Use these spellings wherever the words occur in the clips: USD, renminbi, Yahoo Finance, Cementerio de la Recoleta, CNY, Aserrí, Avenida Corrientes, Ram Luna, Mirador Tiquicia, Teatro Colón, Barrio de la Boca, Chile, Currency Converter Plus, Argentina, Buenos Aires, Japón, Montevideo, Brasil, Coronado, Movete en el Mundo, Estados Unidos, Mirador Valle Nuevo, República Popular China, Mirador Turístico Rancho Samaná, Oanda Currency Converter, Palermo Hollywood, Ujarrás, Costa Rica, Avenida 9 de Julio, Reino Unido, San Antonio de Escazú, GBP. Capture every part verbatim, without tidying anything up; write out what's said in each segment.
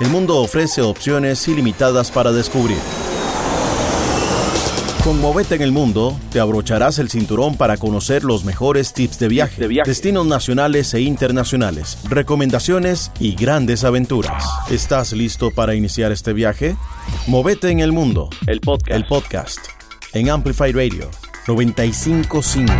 El mundo ofrece opciones ilimitadas para descubrir. Con Movete en el Mundo, te abrocharás el cinturón para conocer los mejores tips de viaje, de viaje, destinos nacionales e internacionales, recomendaciones y grandes aventuras. ¿Estás listo para iniciar este viaje? Movete en el Mundo, el podcast, el podcast en Amplified Radio noventa y cinco punto cinco.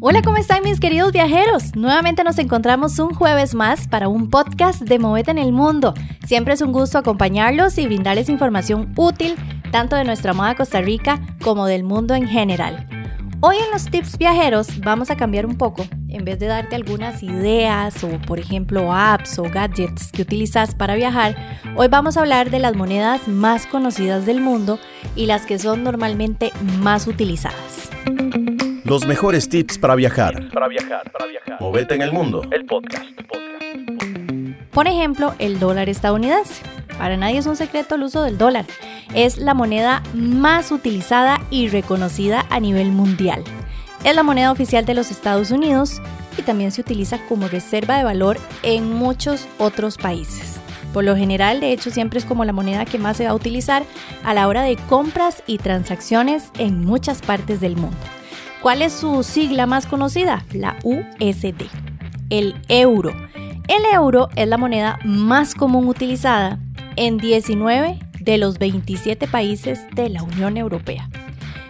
Hola, ¿cómo están mis queridos viajeros? Nuevamente nos encontramos un jueves más para un podcast de Movete en el Mundo. Siempre es un gusto acompañarlos y brindarles información útil, tanto de nuestra amada Costa Rica como del mundo en general. Hoy en los tips viajeros vamos a cambiar un poco. En vez de darte algunas ideas o, por ejemplo, apps o gadgets que utilizas para viajar, hoy vamos a hablar de las monedas más conocidas del mundo y las que son normalmente más utilizadas. Los mejores tips para viajar. Para viajar, para viajar. Movete en el Mundo. El podcast, el podcast, el podcast. Por ejemplo, el dólar estadounidense. Para nadie es un secreto el uso del dólar. Es la moneda más utilizada y reconocida a nivel mundial. Es la moneda oficial de los Estados Unidos y también se utiliza como reserva de valor en muchos otros países. Por lo general, de hecho, siempre es como la moneda que más se va a utilizar a la hora de compras y transacciones en muchas partes del mundo. ¿Cuál es su sigla más conocida? La U S D, el euro. El euro es la moneda más común utilizada en diecinueve de los veintisiete países de la Unión Europea.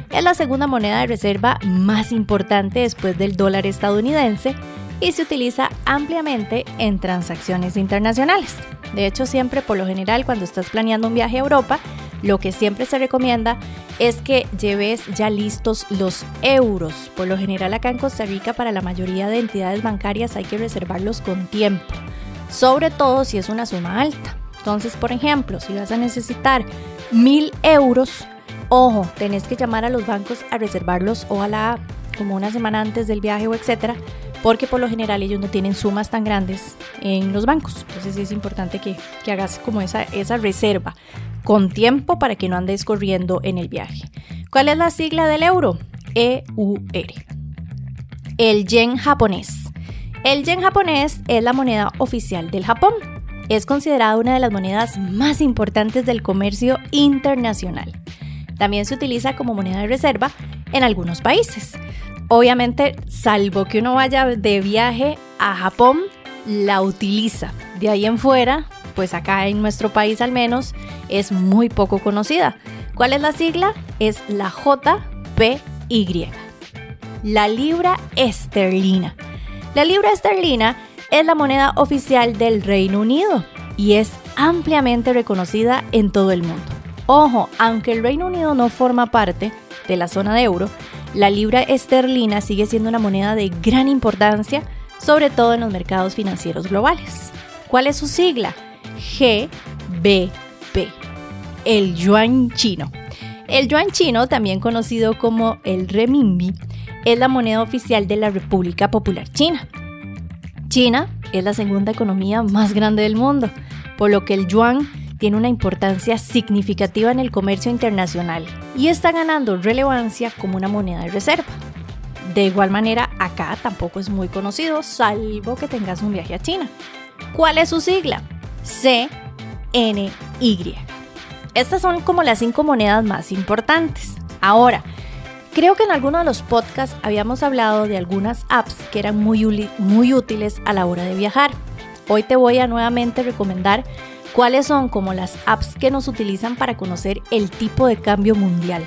Es la segunda moneda de reserva más importante después del dólar estadounidense y se utiliza ampliamente en transacciones internacionales. De hecho, siempre por lo general cuando estás planeando un viaje a Europa, lo que siempre se recomienda es que lleves ya listos los euros. Por lo general acá en Costa Rica para la mayoría de entidades bancarias hay que reservarlos con tiempo, sobre todo si es una suma alta. Entonces, por ejemplo, si vas a necesitar mil euros, ojo, tenés que llamar a los bancos a reservarlos o a la como una semana antes del viaje o etcétera, porque por lo general ellos no tienen sumas tan grandes en los bancos. Entonces es importante que, que hagas como esa, esa reserva con tiempo para que no andes corriendo en el viaje. ¿Cuál es la sigla del euro? E U R. El yen japonés. El yen japonés es la moneda oficial del Japón. Es considerada una de las monedas más importantes del comercio internacional. También se utiliza como moneda de reserva en algunos países. Obviamente, salvo que uno vaya de viaje a Japón, la utiliza. De ahí en fuera, pues acá en nuestro país al menos, es muy poco conocida. ¿Cuál es la sigla? Es la J P Y. La libra esterlina. La libra esterlina es la moneda oficial del Reino Unido y es ampliamente reconocida en todo el mundo. Ojo, aunque el Reino Unido no forma parte de la zona de euro, la libra esterlina sigue siendo una moneda de gran importancia, sobre todo en los mercados financieros globales. ¿Cuál es su sigla? G B P, el yuan chino. El yuan chino, también conocido como el renminbi, es la moneda oficial de la República Popular China. China es la segunda economía más grande del mundo, por lo que el yuan tiene una importancia significativa en el comercio internacional y está ganando relevancia como una moneda de reserva. De igual manera, acá tampoco es muy conocido, salvo que tengas un viaje a China. ¿Cuál es su sigla? C N Y. Estas son como las cinco monedas más importantes. Ahora, creo que en alguno de los podcasts habíamos hablado de algunas apps que eran muy, muy útiles a la hora de viajar. Hoy te voy a nuevamente recomendar cuáles son como las apps que nos utilizan para conocer el tipo de cambio mundial,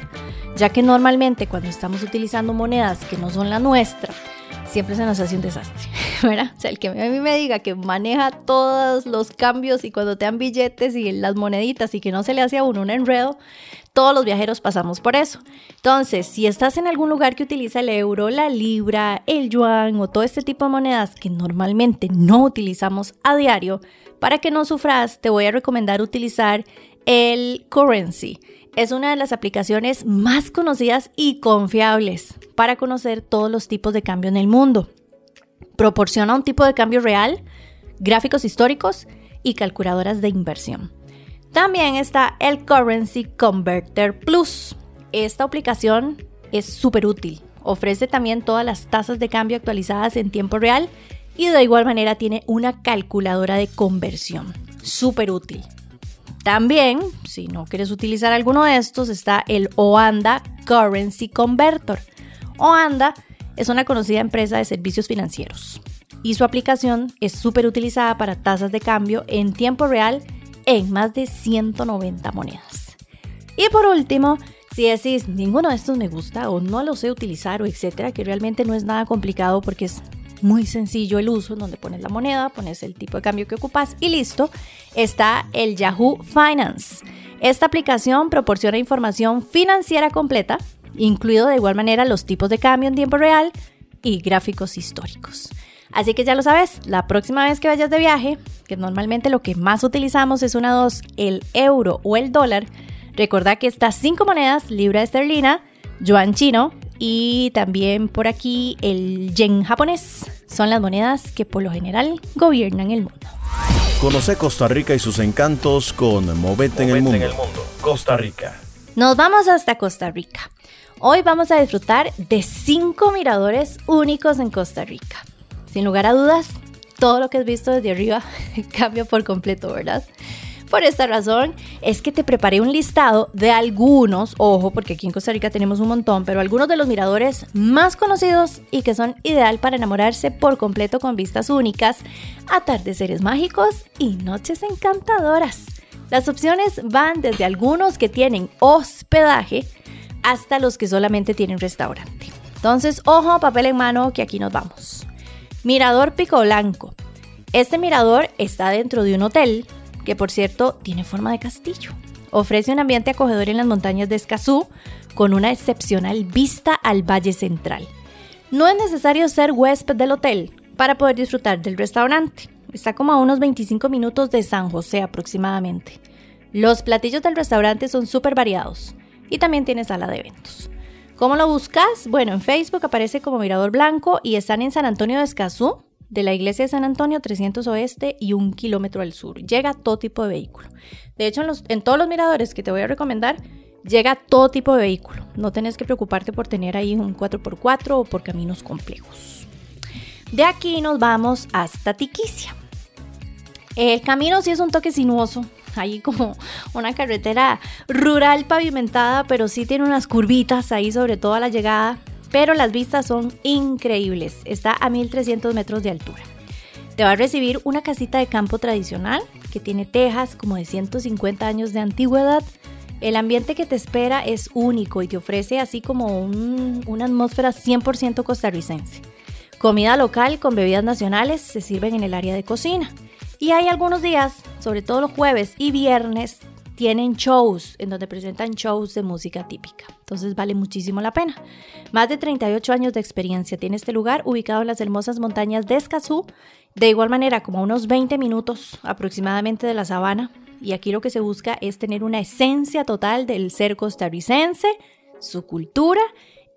ya que normalmente cuando estamos utilizando monedas que no son la nuestra, siempre se nos hace un desastre, ¿verdad? O sea, el que a mí me diga que maneja todos los cambios y cuando te dan billetes y las moneditas y que no se le hace a uno un enredo, todos los viajeros pasamos por eso. Entonces, si estás en algún lugar que utiliza el euro, la libra, el yuan o todo este tipo de monedas que normalmente no utilizamos a diario, para que no sufras, te voy a recomendar utilizar el Currency. Es una de las aplicaciones más conocidas y confiables para conocer todos los tipos de cambio en el mundo. Proporciona un tipo de cambio real, gráficos históricos y calculadoras de inversión. También está el Currency Converter Plus. Esta aplicación es súper útil. Ofrece también todas las tasas de cambio actualizadas en tiempo real y de igual manera tiene una calculadora de conversión. súper útil. También, si no quieres utilizar alguno de estos, está el Oanda Currency Converter. Oanda es una conocida empresa de servicios financieros y su aplicación es súper utilizada para tasas de cambio en tiempo real en más de ciento noventa monedas. Y por último, si decís, ninguno de estos me gusta o no lo sé utilizar o etcétera, que realmente no es nada complicado porque es muy sencillo el uso, en donde pones la moneda, pones el tipo de cambio que ocupas y listo, está el Yahoo Finance. Esta aplicación proporciona información financiera completa, incluido de igual manera los tipos de cambio en tiempo real y gráficos históricos. Así que ya lo sabes, la próxima vez que vayas de viaje, que normalmente lo que más utilizamos es una dos, el euro o el dólar, recordá que estas cinco monedas, libra esterlina, yuan chino y también por aquí el yen japonés, son las monedas que por lo general gobiernan el mundo. Conoce Costa Rica y sus encantos con Movete en el Mundo. Costa Rica. Nos vamos hasta Costa Rica. Hoy vamos a disfrutar de cinco miradores únicos en Costa Rica. Sin lugar a dudas, todo lo que has visto desde arriba cambia por completo, ¿verdad? Por esta razón es que te preparé un listado de algunos, ojo, porque aquí en Costa Rica tenemos un montón, pero algunos de los miradores más conocidos y que son ideal para enamorarse por completo con vistas únicas, atardeceres mágicos y noches encantadoras. Las opciones van desde algunos que tienen hospedaje hasta los que solamente tienen restaurante. Entonces, ojo, papel en mano, que aquí nos vamos. Mirador Pico Blanco. Este mirador está dentro de un hotel que, por cierto, tiene forma de castillo. Ofrece un ambiente acogedor en las montañas de Escazú con una excepcional vista al Valle Central. No es necesario ser huésped del hotel para poder disfrutar del restaurante. Está como a unos veinticinco minutos de San José aproximadamente. Los platillos del restaurante son súper variados y también tiene sala de eventos. ¿Cómo lo buscas? Bueno, en Facebook aparece como Mirador Blanco y están en San Antonio de Escazú, de la iglesia de San Antonio, trescientos oeste y un kilómetro al sur. Llega todo tipo de vehículo. De hecho, en, los, en todos los miradores que te voy a recomendar, llega todo tipo de vehículo. No tenés que preocuparte por tener ahí un cuatro por cuatro o por caminos complejos. De aquí nos vamos hasta Tiquicia. El camino sí es un toque sinuoso. Ahí como una carretera rural pavimentada, pero sí tiene unas curvitas ahí sobre todo a la llegada, pero las vistas son increíbles. Está a mil trescientos metros de altura. Te va a recibir una casita de campo tradicional que tiene tejas como de ciento cincuenta años de antigüedad. El ambiente que te espera es único y te ofrece así como un, una atmósfera cien por ciento costarricense. Comida local con bebidas nacionales se sirven en el área de cocina. Y hay algunos días, sobre todo los jueves y viernes, tienen shows en donde presentan shows de música típica. Entonces vale muchísimo la pena. Más de treinta y ocho años de experiencia tiene este lugar, ubicado en las hermosas montañas de Escazú. De igual manera, como a unos veinte minutos aproximadamente de la sabana. Y aquí lo que se busca es tener una esencia total del ser costarricense, su cultura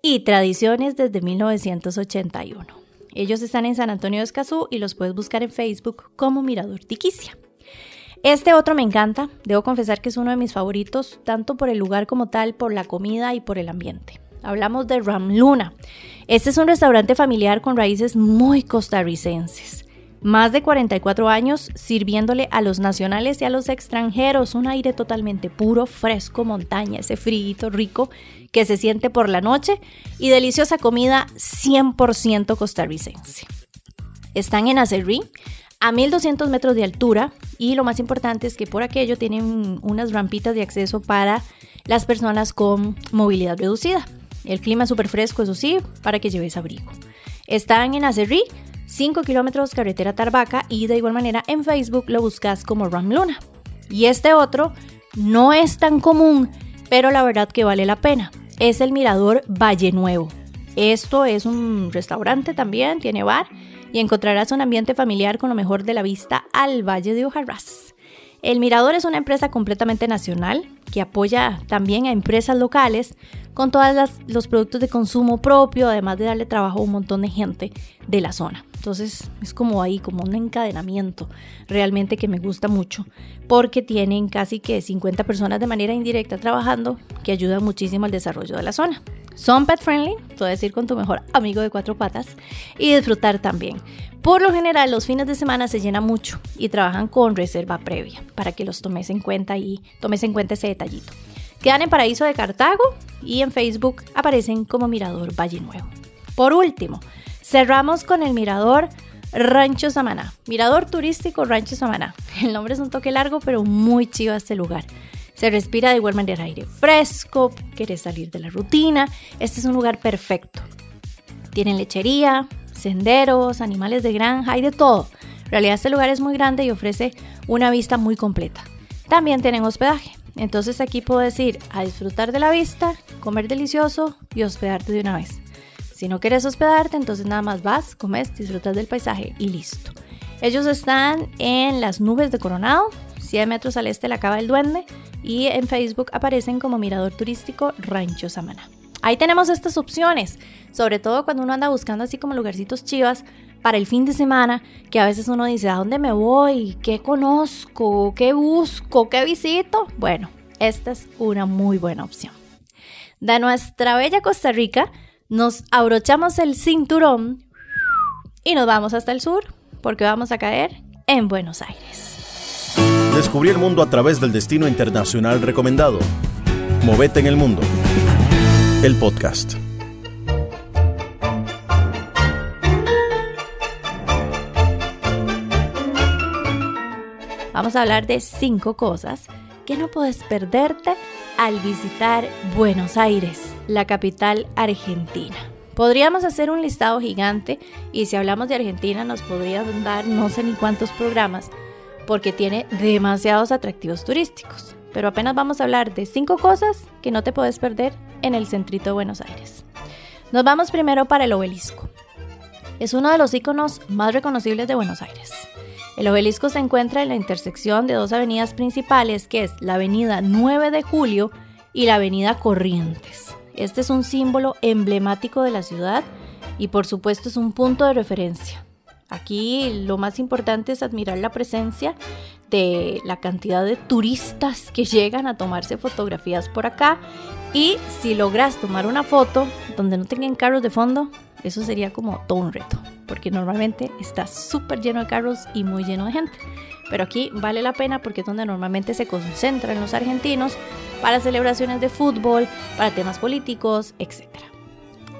y tradiciones desde mil novecientos ochenta y uno. Ellos están en San Antonio de Escazú y los puedes buscar en Facebook como Mirador Tiquicia. Este otro me encanta, debo confesar que es uno de mis favoritos, tanto por el lugar como tal, por la comida y por el ambiente. Hablamos de Ram Luna. Este es un restaurante familiar con raíces muy costarricenses. Más de cuarenta y cuatro años sirviéndole a los nacionales y a los extranjeros. Un aire totalmente puro, fresco, montaña, ese friguito rico que se siente por la noche y deliciosa comida cien por ciento costarricense. Están en Aserrí, a mil doscientos metros de altura, y lo más importante es que por aquello tienen unas rampitas de acceso para las personas con movilidad reducida. El clima es súper fresco, eso sí, para que lleves abrigo. Están en Aserrí, cinco kilómetros carretera Tarbaca, y de igual manera en Facebook lo buscas como Ram Luna. Y este otro no es tan común, pero la verdad que vale la pena. Es el Mirador Valle Nuevo. Esto es un restaurante también, tiene bar y encontrarás un ambiente familiar con lo mejor de la vista al Valle de Ujarrás. El Mirador es una empresa completamente nacional que apoya también a empresas locales con todos los productos de consumo propio, además de darle trabajo a un montón de gente de la zona. Entonces es como ahí, como un encadenamiento realmente que me gusta mucho, porque tienen casi que cincuenta personas de manera indirecta trabajando que ayudan muchísimo al desarrollo de la zona. Son pet friendly, puedes ir con tu mejor amigo de cuatro patas y disfrutar también. Por lo general, los fines de semana se llena mucho y trabajan con reserva previa para que los tomes en cuenta y tomes en cuenta ese detallito. Quedan en Paraíso de Cartago y en Facebook aparecen como Mirador Valle Nuevo. Por último, cerramos con el Mirador Rancho Samaná, Mirador Turístico Rancho Samaná. El nombre es un toque largo, pero muy chido este lugar. Se respira de igual manera aire fresco, querés salir de la rutina. Este es un lugar perfecto. Tienen lechería, senderos, animales de granja, hay de todo. En realidad este lugar es muy grande y ofrece una vista muy completa. También tienen hospedaje. Entonces aquí puedes ir a disfrutar de la vista, comer delicioso y hospedarte de una vez. Si no quieres hospedarte, entonces nada más vas, comes, disfrutas del paisaje y listo. Ellos están en las nubes de Coronado, cien metros al este de la Cava del Duende, y en Facebook aparecen como Mirador Turístico Rancho Samaná. Ahí tenemos estas opciones, sobre todo cuando uno anda buscando así como lugarcitos chivas para el fin de semana, que a veces uno dice, ¿a dónde me voy? ¿Qué conozco? ¿Qué busco? ¿Qué visito? Bueno, esta es una muy buena opción. De nuestra bella Costa Rica, nos abrochamos el cinturón y nos vamos hasta el sur porque vamos a caer en Buenos Aires. Descubrí el mundo a través del destino internacional recomendado. Movete en el Mundo, el podcast. Vamos a hablar de cinco cosas que no puedes perderte al visitar Buenos Aires, la capital argentina. Podríamos hacer un listado gigante y si hablamos de Argentina nos podrían dar no sé ni cuántos programas porque tiene demasiados atractivos turísticos. Pero apenas vamos a hablar de cinco cosas que no te puedes perder en el centrito de Buenos Aires. Nos vamos primero para el obelisco. Es uno de los íconos más reconocibles de Buenos Aires. El obelisco se encuentra en la intersección de dos avenidas principales, que es la Avenida nueve de Julio y la Avenida Corrientes. Este es un símbolo emblemático de la ciudad y por supuesto es un punto de referencia. Aquí lo más importante es admirar la presencia de la cantidad de turistas que llegan a tomarse fotografías por acá, y si logras tomar una foto donde no tengan carros de fondo, eso sería como todo un reto, porque normalmente está súper lleno de carros y muy lleno de gente. Pero aquí vale la pena porque es donde normalmente se concentran los argentinos para celebraciones de fútbol, para temas políticos, etcétera.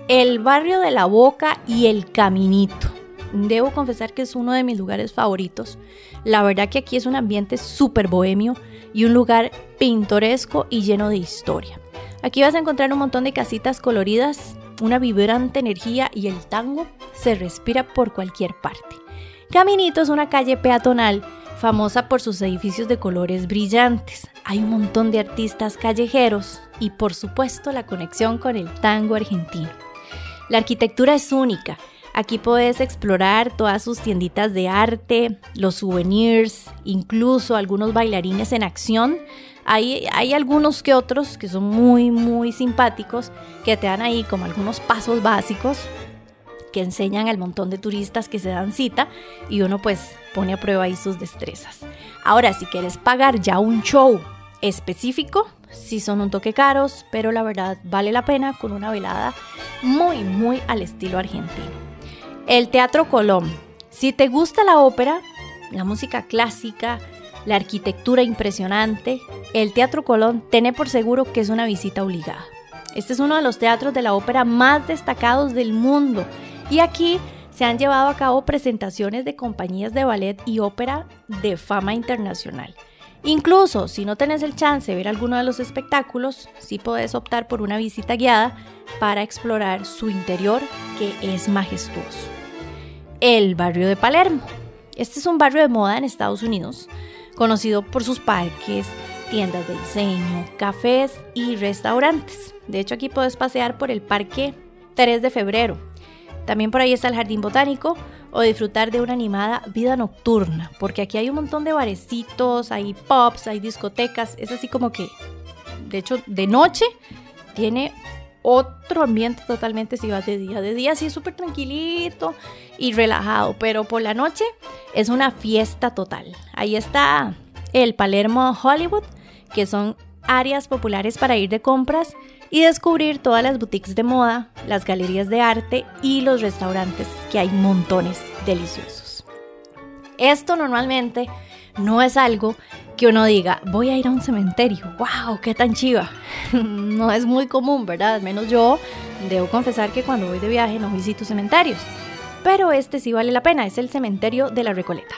El barrio de la Boca y el Caminito. Debo confesar que es uno de mis lugares favoritos. La verdad que aquí es un ambiente súper bohemio y un lugar pintoresco y lleno de historia. Aquí vas a encontrar un montón de casitas coloridas, una vibrante energía y el tango se respira por cualquier parte. Caminito es una calle peatonal famosa por sus edificios de colores brillantes. Hay un montón de artistas callejeros y por supuesto la conexión con el tango argentino. La arquitectura es única. Aquí puedes explorar todas sus tienditas de arte, los souvenirs, incluso algunos bailarines en acción. Hay, hay algunos que otros que son muy, muy simpáticos, que te dan ahí como algunos pasos básicos que enseñan al montón de turistas que se dan cita y uno pues pone a prueba ahí sus destrezas. Ahora, si quieres pagar ya un show específico, sí son un toque caros, pero la verdad vale la pena con una velada muy, muy al estilo argentino. El Teatro Colón. Si te gusta la ópera, la música clásica, la arquitectura impresionante, el Teatro Colón, tené por seguro que es una visita obligada. Este es uno de los teatros de la ópera más destacados del mundo y aquí se han llevado a cabo presentaciones de compañías de ballet y ópera de fama internacional. Incluso si no tenés el chance de ver alguno de los espectáculos, sí podés optar por una visita guiada para explorar su interior, que es majestuoso. El barrio de Palermo. Este es un barrio de moda en Estados Unidos, conocido por sus parques, tiendas de diseño, cafés y restaurantes. De hecho, aquí puedes pasear por el parque tres de febrero. También por ahí está el jardín botánico o disfrutar de una animada vida nocturna, porque aquí hay un montón de barecitos, hay pubs, hay discotecas. Es así como que, de hecho, de noche tiene otro ambiente totalmente si vas de día. De día sí es súper tranquilito y relajado, pero por la noche es una fiesta total. Ahí está el Palermo Hollywood, que son áreas populares para ir de compras y descubrir todas las boutiques de moda, las galerías de arte y los restaurantes, que hay montones deliciosos. Esto normalmente no es algo que uno diga, voy a ir a un cementerio, wow, qué tan chiva. No es muy común, ¿verdad? Al menos yo debo confesar que cuando voy de viaje no visito cementerios, pero este sí vale la pena, es el Cementerio de la Recoleta.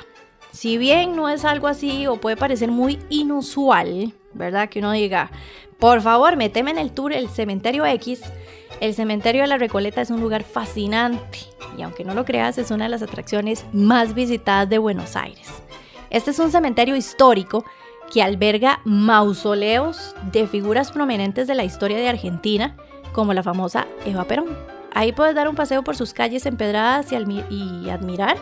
Si bien no es algo así o puede parecer muy inusual, ¿verdad? Que uno diga, por favor, méteme en el tour el Cementerio X. El Cementerio de la Recoleta es un lugar fascinante y aunque no lo creas, es una de las atracciones más visitadas de Buenos Aires. Este es un cementerio histórico que alberga mausoleos de figuras prominentes de la historia de Argentina, como la famosa Eva Perón. Ahí puedes dar un paseo por sus calles empedradas y, almi- y admirar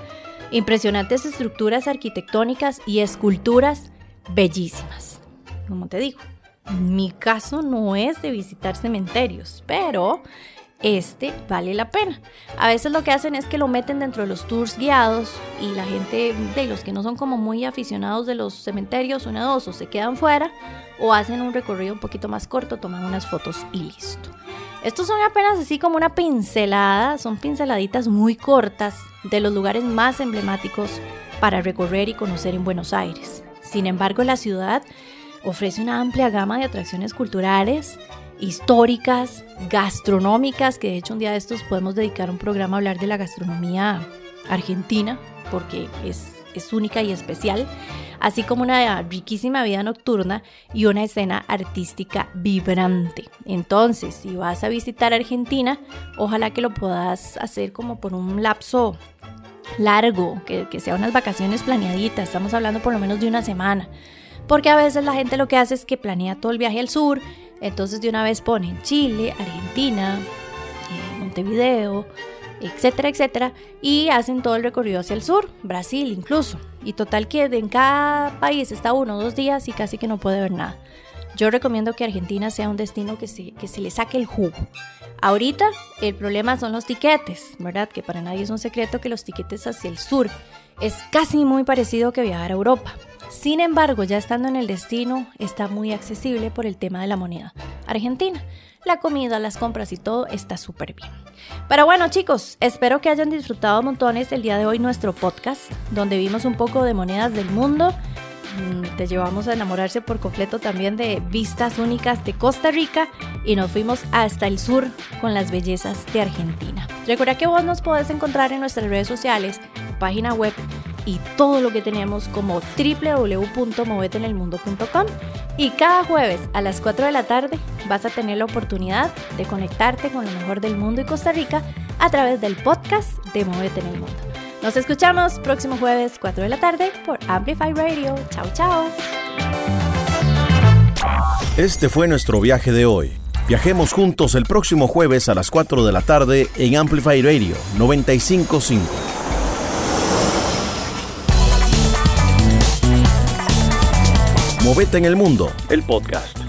impresionantes estructuras arquitectónicas y esculturas bellísimas. Como te digo, mi caso no es de visitar cementerios, pero este vale la pena. A veces lo que hacen es que lo meten dentro de los tours guiados y la gente de los que no son como muy aficionados de los cementerios, una dos, o se quedan fuera o hacen un recorrido un poquito más corto, toman unas fotos y listo. Estos son apenas así como una pincelada, son pinceladitas muy cortas de los lugares más emblemáticos para recorrer y conocer en Buenos Aires. Sin embargo, la ciudad ofrece una amplia gama de atracciones culturales, históricas, gastronómicas, que de hecho un día de estos podemos dedicar un programa a hablar de la gastronomía argentina, porque es, es única y especial, así como una riquísima vida nocturna y una escena artística vibrante. Entonces, si vas a visitar Argentina, ojalá que lo puedas hacer como por un lapso largo, que, que sea unas vacaciones planeaditas, estamos hablando por lo menos de una semana, porque a veces la gente lo que hace es que planea todo el viaje al sur, entonces de una vez ponen Chile, Argentina, eh, Montevideo, etcétera, etcétera, y hacen todo el recorrido hacia el sur, Brasil incluso, y total que en cada país está uno o dos días y casi que no puede ver nada. Yo recomiendo que Argentina sea un destino que se, que se le saque el jugo. Ahorita el problema son los tiquetes, ¿verdad? Que para nadie es un secreto que los tiquetes hacia el sur es casi muy parecido que viajar a Europa. Sin embargo, ya estando en el destino, está muy accesible por el tema de la moneda argentina. La comida, las compras y todo está súper bien. Pero bueno, chicos, espero que hayan disfrutado montones el día de hoy nuestro podcast, donde vimos un poco de monedas del mundo. Te llevamos a enamorarse por completo también de vistas únicas de Costa Rica y nos fuimos hasta el sur con las bellezas de Argentina. Recuerda que vos nos podés encontrar en nuestras redes sociales, página web y todo lo que tenemos como doble u doble u doble u punto movete en el mundo punto com, y cada jueves a las cuatro de la tarde vas a tener la oportunidad de conectarte con lo mejor del mundo y Costa Rica a través del podcast de Movete en el Mundo. Nos escuchamos próximo jueves cuatro de la tarde por Amplified Radio. Chao, chao. Este fue nuestro viaje de hoy. Viajemos juntos el próximo jueves a las cuatro de la tarde en Amplified Radio noventa y cinco punto cinco. Movete en el Mundo, el podcast.